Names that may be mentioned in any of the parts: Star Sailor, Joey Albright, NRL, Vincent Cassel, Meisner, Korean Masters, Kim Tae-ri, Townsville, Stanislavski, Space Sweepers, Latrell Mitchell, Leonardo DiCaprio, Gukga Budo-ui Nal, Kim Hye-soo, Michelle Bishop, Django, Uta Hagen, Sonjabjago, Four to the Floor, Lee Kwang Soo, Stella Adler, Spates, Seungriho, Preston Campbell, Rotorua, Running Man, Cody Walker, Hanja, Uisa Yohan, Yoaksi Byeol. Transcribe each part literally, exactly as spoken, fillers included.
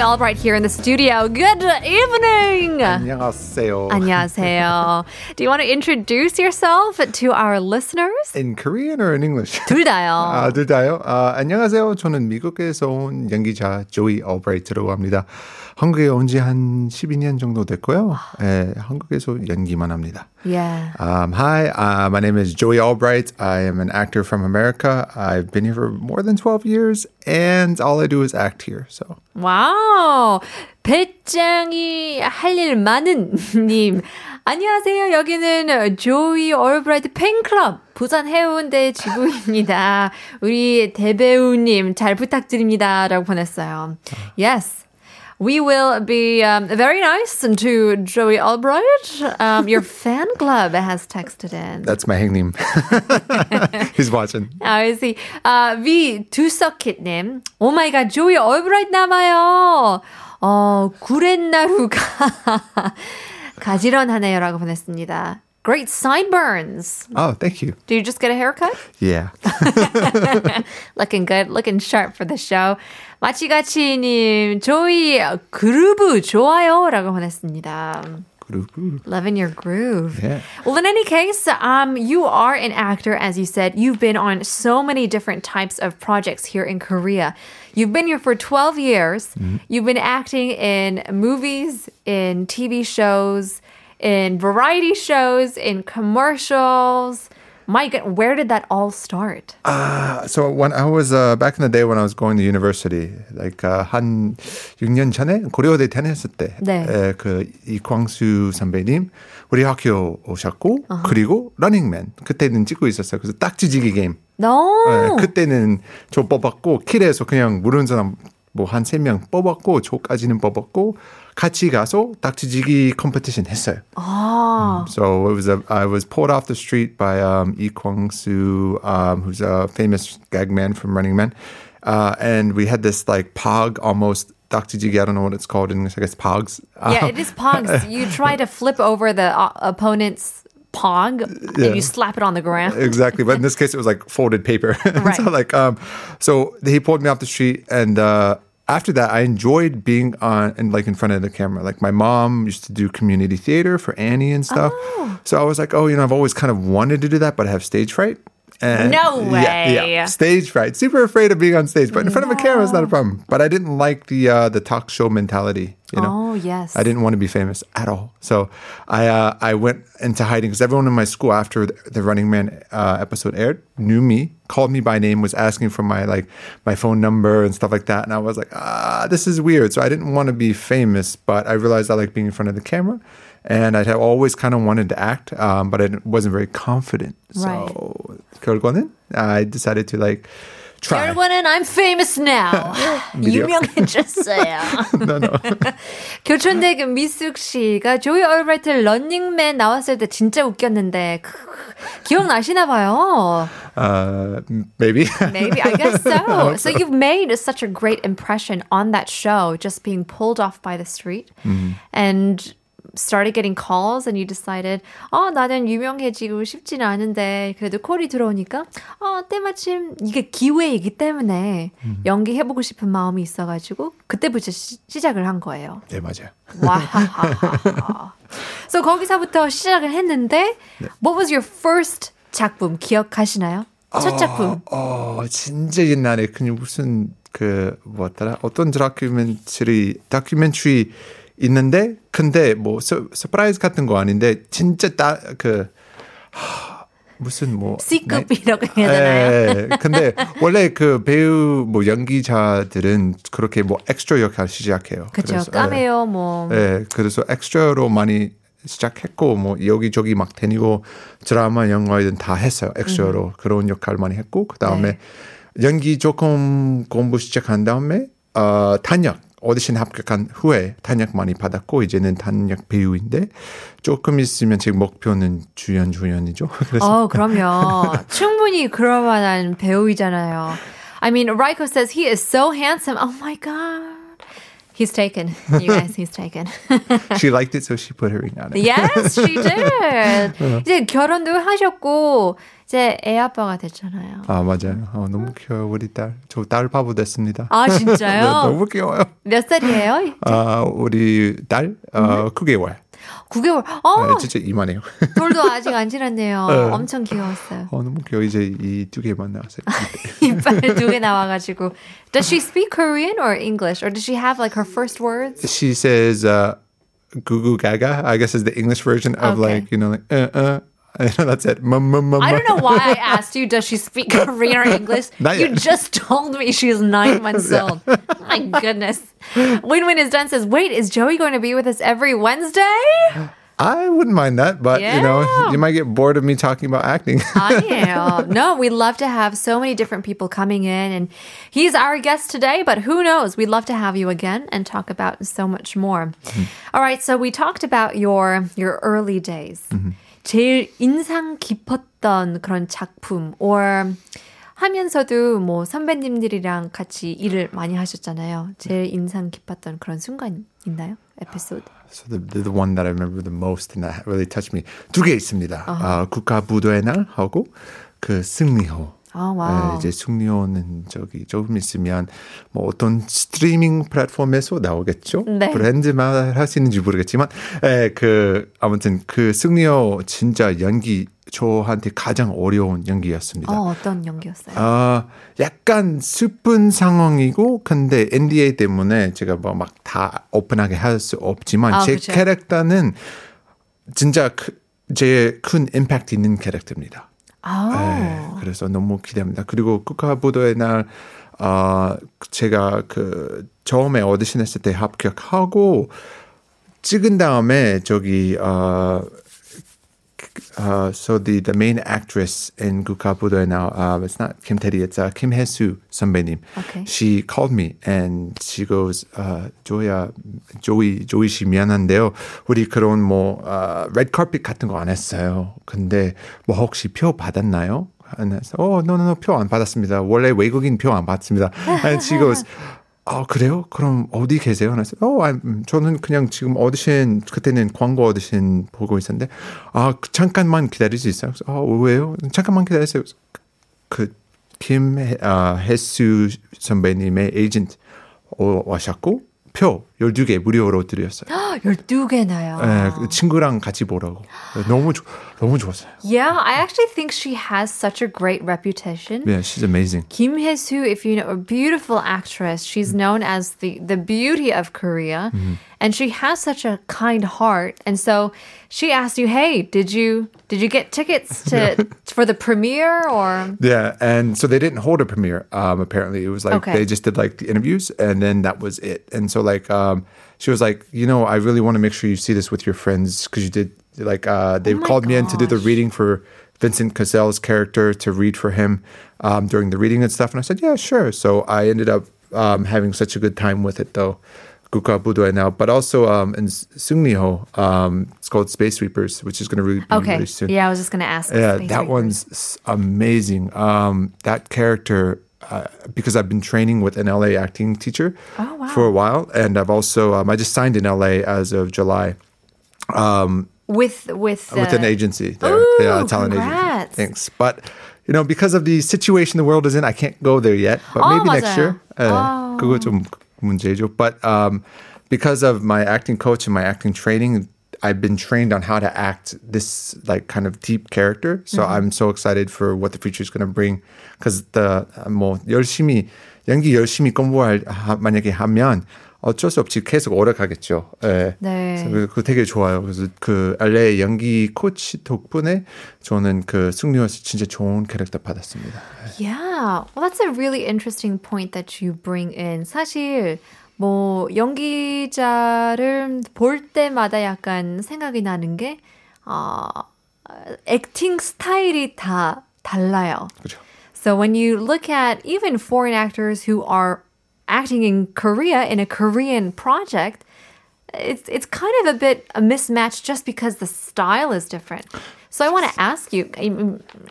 Joey Albright here in the studio. Good evening. 안녕하세요. 안녕하세요. Do you want to introduce yourself to our listeners? In Korean or in English? 둘 다요. 아, 둘 다요. 아, 안녕하세요. 저는 미국에서 온 연기자 Joey Albright라고 합니다. 한국에 온 지 한 십이 년 정도 됐고요. 예, 한국에서 연기만 합니다. Yeah. Um, hi, uh, my name is Joey Albright. I am an actor from America. I've been here for more than twelve years, and all I do is act here. So. Wow. 배짱이 할 일 많은 님. 안녕하세요. 여기는 조이 얼브라이트 팬클럽 부산 해운대 지부입니다. 우리 대배우님 잘 부탁드립니다. 라고 보냈어요. Yes. We will be um, very nice to Joey Albright. Um, your fan club has texted in. That's my nickname. He's watching. I see. Uh, V 두석킷님. Oh my God, Joey Albright 남아요. 어, 구렛나루가 가지런하네요라고 보냈습니다. Great sideburns. Oh, thank you. Did you just get a haircut? Yeah. Looking good, looking sharp for the show. 마치가치님, 조이 그루브 좋아요라고 보냈습니다. 그루브. Loving your groove. Yeah. Well, in any case, um, you are an actor, as you said. You've been on so many different types of projects here in Korea. You've been here for twelve years. Mm-hmm. You've been acting in movies, in T V shows, in variety shows, in commercials. My God, where did that all start? Uh, so when I was, uh, back in the day when I was going to university, like uh, 한 육 년 전에 고려대 다녔을 때, 네. 에, 그 이광수 선배님 우리 학교 오셨고, uh-huh. 그리고 러닝맨, 그때는 찍고 있었어요. 그래서 딱지지기 게임. No. 에, 그때는 저 뽑았고, 길에서 그냥 모르는 사람 뭐 한 세 명 뽑았고, 저까지는 뽑았고, 같이 가서 딱지지기 컴피티션 했어요. 아. Um, so it was a, I was pulled off the street by um, Lee Kwang Soo, um, who's a famous gag man from Running Man. Uh, and we had this like pog almost 딱지지기, I don't know what it's called in English, I guess pogs. Yeah, it is pogs. You try to flip over the uh, opponent's pog, yeah. and you slap it on the ground. Exactly, but in this case it was like folded paper. Right. So, like, um, so he pulled me off the street, and uh, after that I enjoyed being on and like in front of the camera. Like my mom used to do community theater for Annie and stuff. Oh. So I was like, oh, you know, I've always kind of wanted to do that, but I have stage fright. And no way. Yeah, yeah. Stage fright. Super afraid of being on stage, but in front no. of a camera is not a problem. But I didn't like the uh, the talk show mentality. You know? Oh, yes. I didn't want to be famous at all. So I uh, I went into hiding because everyone in my school after the, the Running Man uh, episode aired knew me, called me by name, was asking for my like my phone number and stuff like that. And I was like, ah, this is weird. So I didn't want to be famous, but I realized I like being in front of the camera. And I had always kind of wanted to act, um, but I wasn't very confident. Right. So 결과는 I decided to like try. 결과는 I'm famous now. 유명해졌어요. no, no. 교촌댁 미숙 씨가 조이 얼브라이트 런닝맨 나왔을 때 진짜 웃겼는데 기억나시나 봐요. Uh, maybe. Maybe, I guess so. I so. So you've made such a great impression on that show, just being pulled off by the street. Mm-hmm. And started getting calls and you decided 아, 나는 유명해지고 싶진 않은데 그래도 콜이 들어오니까 아, 때마침 이게 기회이기 때문에 음. 연기해보고 싶은 마음이 있어가지고 그때부터 시, 시작을 한 거예요. 네, 맞아요. 와하하하. So 거기서부터 시작을 했는데 네. What was your first 작품? 기억하시나요? 첫 작품. 어, 어, 진짜 옛날에 그냥 무슨 그 뭐더라? 어떤 다큐멘터리 다큐멘터리 있는데 근데 뭐 서, 서프라이즈 같은 거 아닌데 진짜 다 그 무슨 뭐 C급이라고 해야 되나요? 예, 근데 원래 그 배우 뭐 연기자들은 그렇게 뭐 엑스트라 역할 시작해요. 그렇죠. 까메오 뭐. 예, 그래서 엑스트라로 많이 시작했고 뭐 여기저기 막 다니고 드라마 영화든 다 했어요. 엑스트라로 음. 그런 역할 많이 했고 그 다음에 네. 연기 조금 공부 시작한 다음에 어, 단역. 오디션 합격한 후에 단역 많이 받았고 이제는 단역 배우인데 조금 있으면 제 목표는 주연 주연이죠. 그래서. 어, 그럼요. 충분히 그럴 만한 배우이잖아요. I mean, Raiko says he is so handsome. Oh my God. He's taken. You guys, he's taken. She liked it, so she put her ring on it. Yes, she did. 이제 결혼도 하셨고 이제 애 아빠가 됐잖아요. 아, 맞아요. 어, 너무 귀여워요, 우리 딸. 저 딸 바보 됐습니다. 아, 진짜요? 네, 너무 귀여워요. 몇 살이에요? 아, 우리 딸? 어, nine 개월. nine 개월. 어, 네, 진짜 이만해요. 돌도 아직 안 지났네요. 네. 엄청 귀여웠어요. 어, 너무 귀여워. 이제 이 두 개만 나왔어요. 이빨 두 개 나와가지고. Does she speak Korean or English? Or does she have like her first words? She says, uh, "Gugu Gaga." I guess is the English version of okay. like you know like uh uh. That's it. M-m-m-m. I don't know why I asked you, does she speak Korean or English? You just told me she's nine months old. Yeah. My goodness. Win-Win is done says, wait, is Joey going to be with us every Wednesday? I wouldn't mind that, but yeah. you know, you might get bored of me talking about acting. I am. No, we love to have so many different people coming in, and he's our guest today, but who knows? We'd love to have you again and talk about so much more. Mm-hmm. All right, so we talked about your, your early days. Mm-hmm. 제일 인상 깊었던 그런 작품 or 하면서도 뭐 선배님들이랑 같이 일을 많이 하셨잖아요. 제일 인상 깊었던 그런 순간 있나요? 에피소드. So the, the one that I remember the most and that really touched me. 두 개 있습니다. Uh-huh. 어, 국가 부도의 날 하고 그 승리호. 아, 와우. 네, 이제 승리호는 저기 조금 있으면 뭐 어떤 스트리밍 플랫폼에서 나오겠죠. 네. 브랜드만 할 수 있는지 모르겠지만, 에, 그 아무튼 그 승리호 진짜 연기 저한테 가장 어려운 연기였습니다. 어, 어떤 연기였어요? 아, 약간 슬픈 상황이고, 근데 엔디에이 때문에 제가 뭐 막 다 오픈하게 할 수 없지만 아, 제 그쵸? 캐릭터는 진짜 제 큰 임팩트 있는 캐릭터입니다. 아, 네, 그래서 너무 기대합니다. 그리고 국가부도의 날, 어, 제가 그 처음에 오디션했을 때 합격하고 찍은 다음에 저기 어, uh, so the the main actress in Gukga Budo-ui Nal, uh, it's not Kim Tae-ri, it's uh, Kim Hye-soo 선배님. Okay. She called me and she goes, uh, 조야, 조이, 조이 씨 미안한데요. 우리 그런 뭐 uh, red carpet 같은 거 안 했어요. 근데 뭐 혹시 표 받았나요? And I said, oh, no, no, no, 표 안 받았습니다. 원래 외국인 표 안 받습니다. And she goes. 아, 그래요? 그럼 어디 계세요? 하나 어, 저는 그냥 지금 오디션, 그때는 광고 오디션 보고 있었는데, 아, 잠깐만 기다릴 수 있어요? 그래서, 아, 왜요? 잠깐만 기다리세요. 그, 김, 아, 혜수 선배님의 에이전트 오셨고, 표 열두 개 무료로 드렸어요. 열두 개나요? 네, 친구랑 같이 보라고. 너무, 조, 너무 좋았어요. Yeah, I actually think she has such a great reputation. Yeah, she's amazing. Kim Hye-soo, if you know, a beautiful actress. She's known as the, the beauty of Korea. Mm-hmm. And she has such a kind heart. And so she asked you, hey, did you did you get tickets to for the premiere? Or Yeah, and so they didn't hold a premiere, um, apparently. It was like okay. they just did like the interviews, and then that was it. And so like... Um, she was like, you know, I really want to make sure you see this with your friends because you did, like, uh, they oh called gosh. me in to do the reading for Vincent Cassel's character to read for him um, during the reading and stuff. And I said, yeah, sure. So I ended up um, having such a good time with it, though. Gukga Budo-ui Nal, but also um, in Seungriho, um, it's called Space Sweepers, which is going to really be okay. released soon. Yeah, I was just going to ask. Yeah, Space that Sweepers. one's amazing. Um, that character... Uh, because I've been training with an L A acting teacher oh, wow. for a while, and I've also um, I just signed in L A as of July um, with with uh, with an agency, there, ooh, the uh, talent congrats. agency. Thanks, but you know because of the situation the world is in, I can't go there yet, but oh, maybe 맞아요. next year. Uh, 그거 좀 문제죠. But um, because of my acting coach and my acting training. I've been trained on how to act this like kind of deep character, so mm-hmm. I'm so excited for what the future is going to bring. Because the 뭐 열심히 연기 열심히 공부할 하, 만약에 하면 어쩔 수 없이 계속 오락하겠죠. 예. 네. 그, 그 되게 좋아요. 그래서 그 엘에이 연기 코치 덕분에 저는 그 승리에서 진짜 좋은 캐릭터 받았습니다. 예. Yeah, well, that's a really interesting point that you bring in. 사실. 뭐 연기자를 볼 때마다 약간 생각이 나는 게 어, 액팅 스타일이 다 달라요. 그렇죠. So when you look at even foreign actors who are acting in Korea in a Korean project, it's it's kind of a bit a mismatch just because the style is different. So I want to ask you,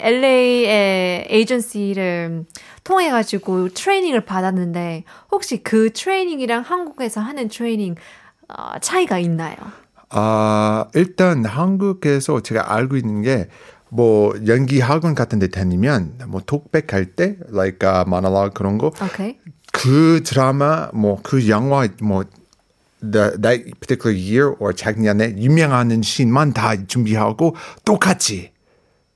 엘에이의 에이전시를 통해 가지고 트레이닝을 받았는데 혹시 그 트레이닝이랑 한국에서 하는 트레이닝 어, 차이가 있나요? 아, 일단 한국에서 제가 알고 있는 게 뭐 연기 학원 같은 데 다니면 뭐 독백할 때 like uh, monologue 그런 거. Okay. 그 드라마 뭐 그 영화 뭐 The, that particular year or 작년에 유명한 신만 다 준비하고 똑같이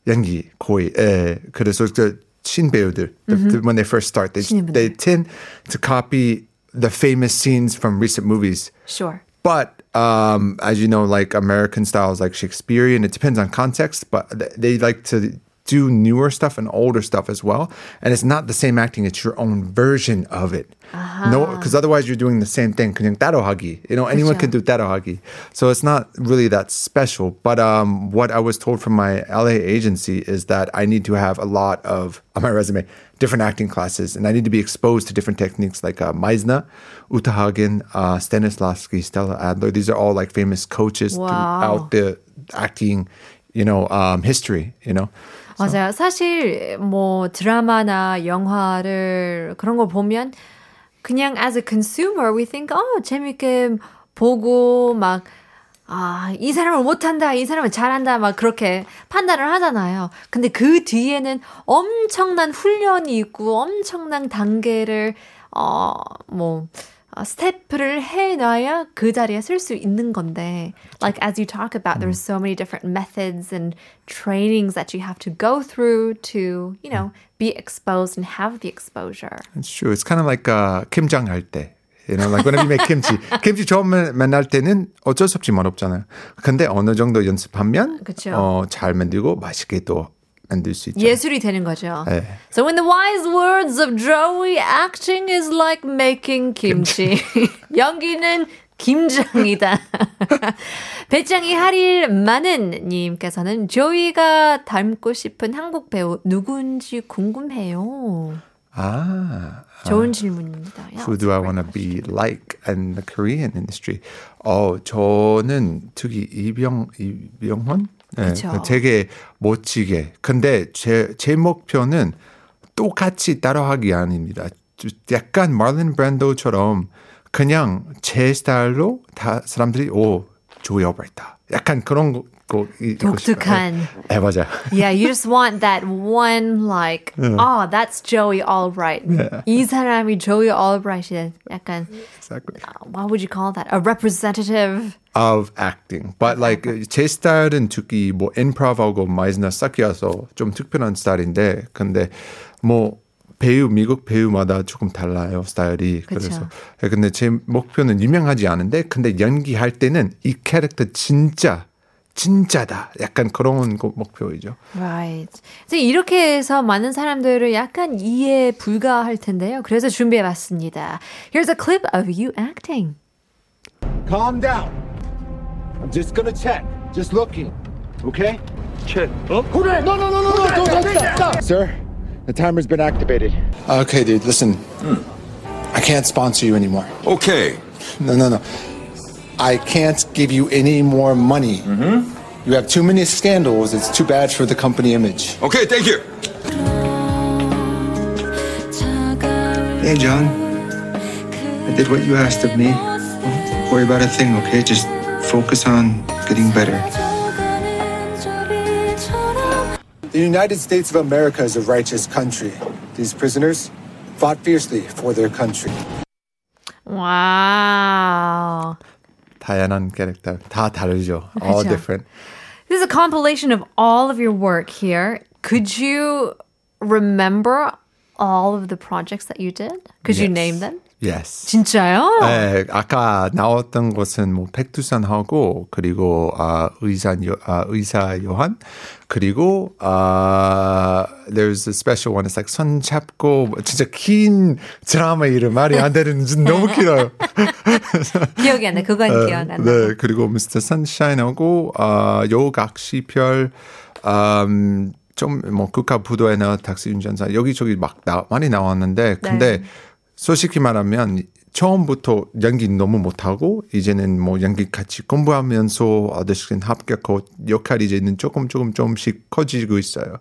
연기 거의. 예. 그래서 그 신배우들 mm-hmm. when they first start they, they tend to copy the famous scenes from recent movies. Sure. But um, as you know, like American styles like Shakespearean, it depends on context, but they like to do newer stuff and older stuff as well. And it's not the same acting. It's your own version of it. Uh-huh. No, because otherwise you're doing the same thing. 그냥 따라하기. You know, anyone can do 따라하기. So it's not really that special. But um, what I was told from my L A agency is that I need to have a lot of, on my resume, different acting classes. And I need to be exposed to different techniques like uh, Meisner, Uta Hagen, uh, Stanislavski, Stella Adler. These are all like famous coaches wow. throughout the acting, you know, um, history, you know. 맞아요. 사실 뭐 드라마나 영화를 그런 걸 보면 그냥 as a consumer we think oh, 재밌게 보고 막 아, 이 사람은 못한다, 이 사람은 잘한다 막 그렇게 판단을 하잖아요. 근데 그 뒤에는 엄청난 훈련이 있고 엄청난 단계를 어, 뭐 스태프를 해놔야 그 자리에 쓸 수 있는 건데 like as you talk about there's so many different methods and trainings that you have to go through to you know be exposed and have the exposure. It's true. It's kind of like uh, 김장 할 때. You know, like when we make kimchi. 김치 처음 만날 때는 어쩔 수 없이 맛없잖아요. 근데 어느 정도 연습하면 어, 잘 만들고 맛있게 또 예술이 되는 거죠. 네. So in the wise words of Joey, acting is like making kimchi. 연기는 김장이다. 배짱이 할일 많은 님께서는 조이가 닮고 싶은 한국 배우 누군지 궁금해요. 아, 좋은 아, 질문입니다. Yeah, who do I want to be like in the Korean industry? 어, 저는 특히 이병, 이병헌? 네, 되게 멋지게. 근데 제, 제 목표는 똑같이 따라하기 아닙니다. 약간 마린 브랜도처럼 그냥 제 스타일로 다 사람들이 오, 조이 알브라이트다. 약간 그런 거. 거 독특한. 네, 맞아. Yeah, you just want that one like, yeah. oh, that's Joey Albright. Yeah. 이 사람이 조이 알브라이트. 약간, exactly. uh, what would you call that? A representative of acting. But like 제 스타일은 특히 뭐 인프라하고 마이즈나 섞여서 좀 특별한 스타일인데 근데 뭐 배우 미국 배우마다 조금 달라요 스타일이. 그쵸. 그래서 근데 제 목표는 유명하지 않은데 근데 연기할 때는 이 캐릭터 진짜 진짜다. 약간 그런 거 목표이죠. Right. 이제 이렇게 해서 많은 사람들을 약간 이해 불가할 텐데요. 그래서 준비해봤습니다. Here's a clip of you acting. Calm down. I'm just gonna check. Just looking. Okay? Check. Oh? No, no, no, no, no. Don't, don't stop, stop. Sir, the timer's been activated. Okay, dude, listen. Mm. I can't sponsor you anymore. Okay. No, no, no. I can't give you any more money. Mm-hmm. You have too many scandals. It's too bad for the company image. Okay, thank you. Hey, John. I did what you asked of me. Don't worry about a thing, okay? Just... focus on getting better. The United States of America is a righteous country. These prisoners fought fiercely for their country. Wow. 다양한 캐릭터 다 다르죠. All different. This is a compilation of all of your work here. Could you remember all of the projects that you did? Could yes. you name them? Yes. 진짜요? 네, 아까 나왔던 것은 뭐 백두산하고 그리고 아, 의사 요, 아, 의사 요한 그리고 아, there's a special one. It's like 손잡고 진짜 긴 드라마 이름 말이 안 되는 너무 길어요. 기억이 안 나. 그건 기억 안 나. 네, 그리고 미스터 선샤인하고 아, 요각시 별 음, 좀 뭐 국가 부도에 나 탁시 운전사 여기저기 막 나, 많이 나왔는데 근데 네. 솔직히 말하면 처음부터 연기 너무 못하고 이제는 뭐 연기 같이 공부하면서 아저씨는 합격하고 역할이 이제는 조금 조금 조금씩 커지고 있어요.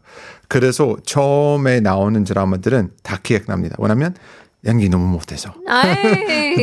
그래서 처음에 나오는 드라마들은 다 기억납니다. 왜냐하면 연기 너무 못해서.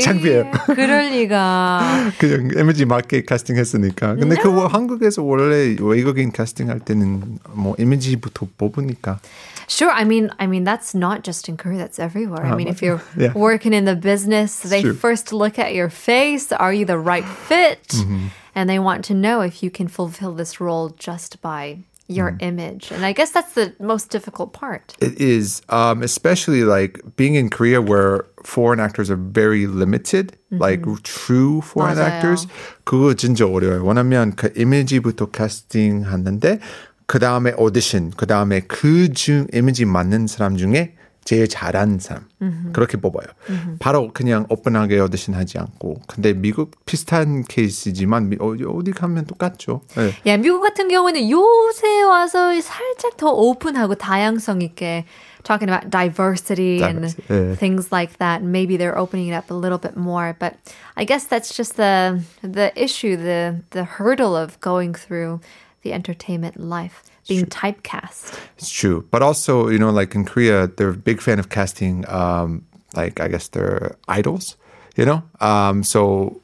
창피해요. 그럴 리가. 그냥 이미지 맞게 캐스팅했으니까. 근데 no. 그거 한국에서 원래 외국인 캐스팅할 때는 뭐 이미지부터 뽑으니까. Sure, I mean, I mean that's not just in Korea. That's everywhere. I mean, if you're yeah. working in the business, they sure. first look at your face. Are you the right fit? Mm-hmm. And they want to know if you can fulfill this role just by your mm. image. And I guess that's the most difficult part. It is, um, especially like being in Korea where foreign actors are very limited, mm-hmm. like true foreign 맞아요. Actors. 그거 진짜 어려워요. 왜냐면 그 이미지부터 캐스팅 하는데 그 다음에 오디션, 그 다음에 그 중 이미지 맞는 사람 중에 제일 잘하는 사람 mm-hmm. 그렇게 뽑아요. Mm-hmm. 바로 그냥 오픈하게 오디션하지 않고. 근데 미국 비슷한 케이스지만 어디 가면 똑같죠. 네. 야, 미국 같은 경우는 요새 와서 살짝 더 오픈하고 다양성 있게 talking about diversity, diversity. and yeah. things like that. Maybe they're opening it up a little bit more. But I guess that's just the the issue, the the hurdle of going through the entertainment life. Being typecast. It's true. But also, you know, like in Korea, they're a big fan of casting, um, like, I guess they're idols, you know? Um, so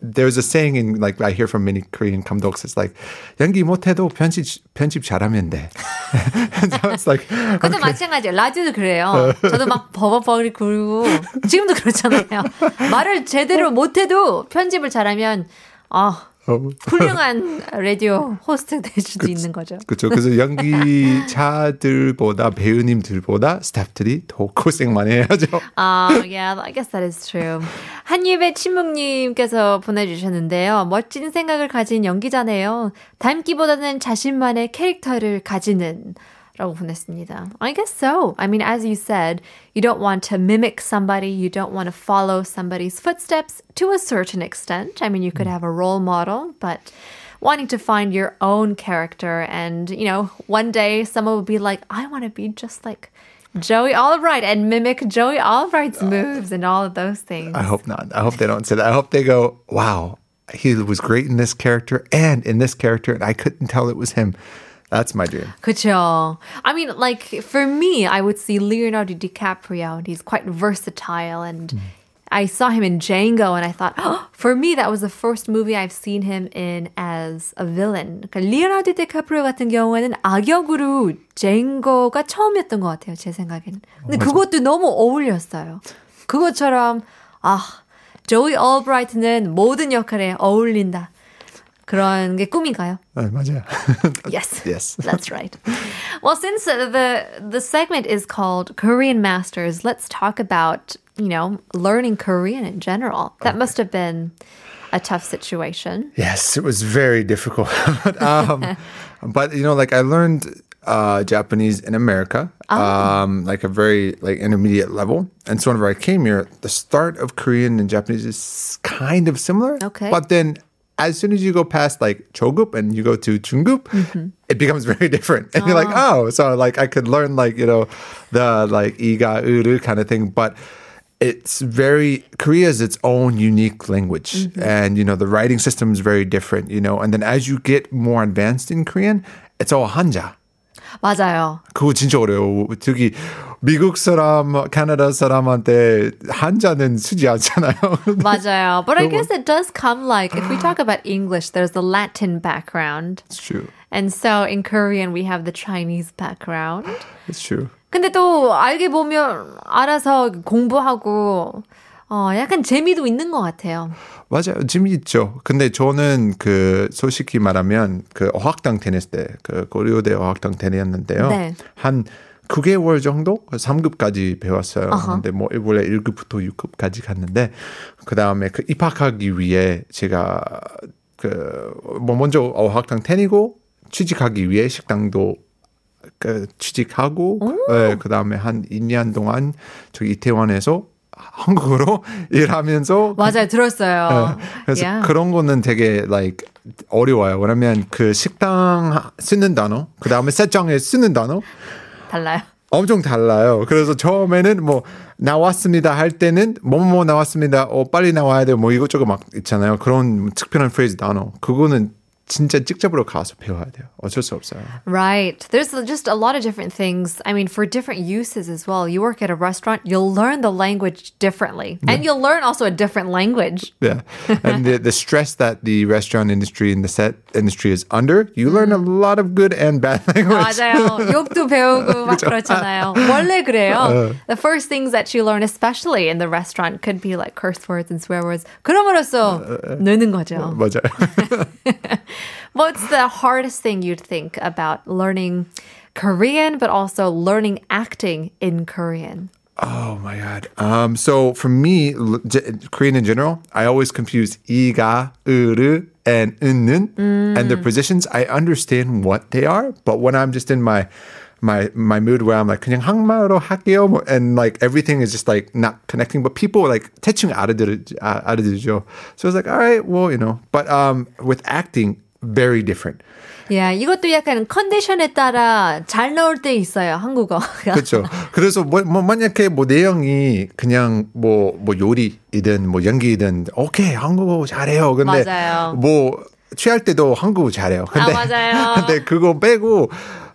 there's a saying in, like, I hear from many Korean 감독s, it's like, 연기 못해도 편집, 편집 잘하면 돼. So it's like, okay. 그것도 마찬가지예요. 라디오도 그래요. 저도 막 버벅버벅 굴고, 지금도 그렇잖아요. 말을 제대로 못해도 편집을 잘하면, 아, 훌륭한 라디오 호스트 될 수도 그, 있는 거죠. 그렇죠. 그래서 연기자들보다 배우님들보다 스태프들이 더 고생 많이 해야죠. 아, uh, yeah, I guess that is true. 한입의 침묵님께서 보내주셨는데요. 멋진 생각을 가진 연기자네요. 닮기보다는 자신만의 캐릭터를 가지는. 라고 보냈습니다. I guess so. I mean, as you said, you don't want to mimic somebody. You don't want to follow somebody's footsteps to a certain extent. I mean, you could have a role model, but wanting to find your own character. And, you know, one day someone will be like, I want to be just like Joey Albright and mimic Joey Albright's moves and all of those things. I hope not. I hope they don't say that. I hope they go, wow, he was great in this character and in this character, and I couldn't tell it was him. That's my dream. 그렇죠. I mean, like, for me, I would see Leonardo DiCaprio, and he's quite versatile, and mm. I saw him in Django, and I thought, oh, for me, that was the first movie I've seen him in as a villain. 그러니까 Leonardo DiCaprio 같은 경우에는 악역으로 쟁거가 처음이었던 것 같아요, 제 생각에는. 근데 맞아. 그것도 너무 어울렸어요. 그것처럼, 아, 조이 알브라이트는 모든 역할에 어울린다. 그런 게 꿈인가요? 네, 맞아요. Yes. Yes. That's right. Well, since the the segment is called Korean Masters, let's talk about, you know, learning Korean in general. That okay. must have been a tough situation. Yes, it was very difficult. um, but, you know, like I learned uh, Japanese in America, oh. um, like a very like intermediate level. And so whenever I came here, the start of Korean and Japanese is kind of similar. Okay. But then... As soon as you go past like Chogup and you go to Chungup, mm-hmm. it becomes very different. And oh. you're like, oh, so like I could learn like, you know, the like Iga, Uru kind of thing. But it's very, Korea is its own unique language. Mm-hmm. And, you know, the writing system is very different, you know. And then as you get more advanced in Korean, it's all Hanja. 맞아요. 그거 진짜 어려워. 저기 미국 사람, 캐나다 사람한테 한자는 쓰지 않잖아요. 맞아요. But I guess it does come like, if we talk about English, there's the Latin background. It's true. And so in Korean, we have the Chinese background. It's true. 근데 또 알게 보면 알아서 공부하고 어, 약간 재미도 있는 것 같아요. 맞아요. 재미있죠. 근데 저는 그 솔직히 말하면 그 어학당 다녔을 때, 그 고려대 어학당 다녔는데요. 네. 한 아홉 개월 정도? 삼 급까지 배웠어요. Uh-huh. 근데 뭐 원래 일 급부터 육 급까지 갔는데 그 다음에 그 입학하기 위해 제가 그 뭐 먼저 어학당 다니고 취직하기 위해 식당도 그 취직하고 네, 그 다음에 한 이 년 동안 저기 이태원에서 한국으로 일하면서 맞아요 들었어요. 네, 그래서 yeah. 그런 거는 되게 like 어려워요. 왜냐면 그 식당 쓰는 단어, 그 다음에 세정에 쓰는 단어 달라요. 엄청 달라요. 그래서 처음에는 뭐 나왔습니다 할 때는 뭐뭐 나왔습니다. 어 빨리 나와야 돼. 뭐 이것저것 막 있잖아요. 그런 특별한 프레이즈 단어. 그거는 진짜 직접으로 가서 배워야 돼요. 어쩔 수 없어요. Right. There's just a lot of different things. I mean, for different uses as well. You work at a restaurant, you'll learn the language differently. And yeah. you'll learn also a different language. Yeah. And the, the stress that the restaurant industry and the set industry is under, you learn a lot of good and bad language. 맞아요. 욕도 배우고 막 그렇잖아요. 원래 그래요. The first things that you learn, especially in the restaurant, could be like curse words and swear words. 그럼으로써 느는 거죠. 맞아요. What's the hardest thing you'd think about learning Korean, but also learning acting in Korean? Oh, my God. Um, so for me, j- Korean in general, I always confuse 이가, 으르, and 은는, mm. and their positions. I understand what they are, but when I'm just in my... my my mood where I'm like 그냥 한국말로 할게요 and like everything is just like not connecting but people like 대충 알아들으죠 알아들으죠 so it's like alright well you know but um with acting very different yeah 이것도 약간 컨디션에 따라 잘 나올 때 있어요 한국어 그렇죠 그래서 뭐, 뭐 만약에 뭐 내용이 그냥 뭐 뭐 요리이든 뭐 연기이든 오케이 한국어 잘해요 근데 맞아요. 뭐 취할 때도 한국어 잘해요 근데 아, 맞아요 근데 그거 빼고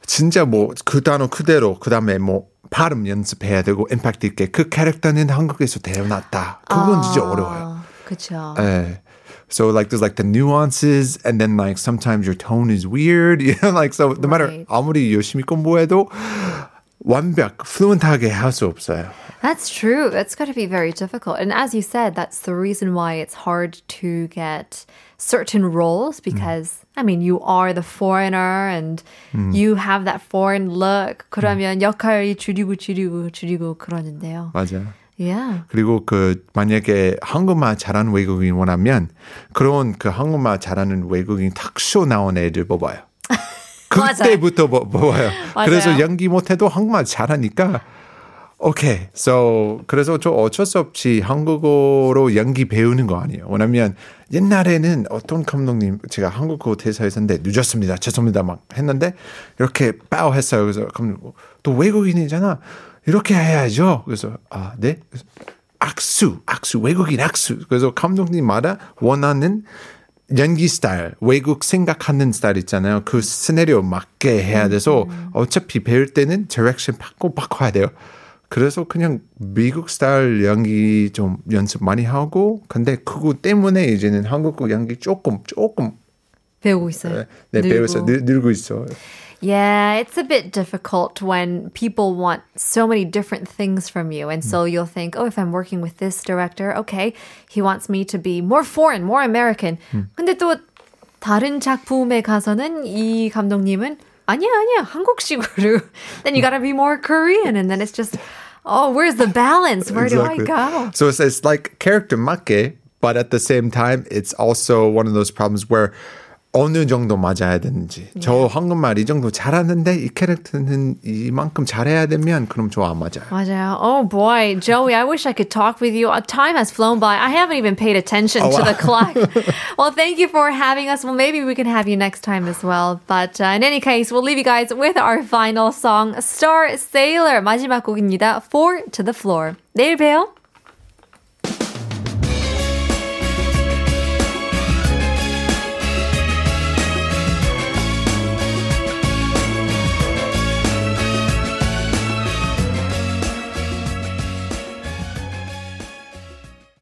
진짜 뭐 그 단어 그대로 그 다음에 뭐 발음 연습해야 되고 임팩트 있게 그 캐릭터는 한국에서 태어났다. 그건 아, 진짜 어려워요. 그렇죠. 네. So like there's like the nuances and then like sometimes your tone is weird. You know, like so no matter right. 아무리 열심히 공부해도 완벽, fluent하게 할 수 없어요. That's true. That's got to be very difficult. And as you said, that's the reason why it's hard to get certain roles because, mm. I mean, you are the foreigner and mm. you have that foreign look. 그러면 mm. 역할이 줄이고 줄이고 줄이고 그러는데요. 맞아요. Yeah. 그리고 그 만약에 한국말 잘하는 외국인 원하면 그런 그 한국말 잘하는 외국인 탁쇼 나온 애들 뽑아요. 그때부터 뽑아요. 그래서 연기 못해도 한국말 잘하니까 Okay, so 그래서 저 어쩔 수 없이 한국어로 연기 배우는 거 아니에요. 왜냐면 옛날에는 어떤 감독님 제가 한국어 대사였는데 늦었습니다, 죄송합니다 막 했는데 이렇게 빠우 했어요. 그래서 감독님 또 외국인이잖아 이렇게 해야죠. 그래서 아 네 악수, 악수 외국인 악수. 그래서 감독님마다 원하는 연기 스타일, 외국 생각하는 스타일 있잖아요. 그 시나리오 맞게 해야 돼서 어차피 배울 때는 디렉션 받고 바꿔야 돼요. 그래서 그냥 미국 스타일 연기 좀 연습 많이 하고 근데 그거 때문에 이제는 한국어 연기 조금 조금 배우고 있어요. 네, 배워서 늘고 있어요. Yeah, it's a bit difficult when people want so many different things from you. And so you'll think, oh, if I'm working with this director, okay, he wants me to be more foreign, more American. 음. 근데 또 다른 작품에 가서는 이 감독님은 아니야, 아니야, 한국식으로. Then you gotta be more Korean. And then it's just, oh, where's the balance? Where exactly. do I go? So it's, it's like character 맞게, but at the same time, it's also one of those problems where 어느 정도 맞아야 되는지. 네. 저 한국말 이 정도 잘하는데 이 캐릭터는 이만큼 잘해야 되면 그럼 저 안 맞아요. 맞아요. Oh boy, Joey, I wish I could talk with you. Time has flown by. I haven't even paid attention oh, to wow. the clock. Well, thank you for having us. Well, maybe we can have you next time as well. But uh, in any case, we'll leave you guys with our final song, Star Sailor. 마지막 곡입니다. Four to the Floor. 내일 봬요.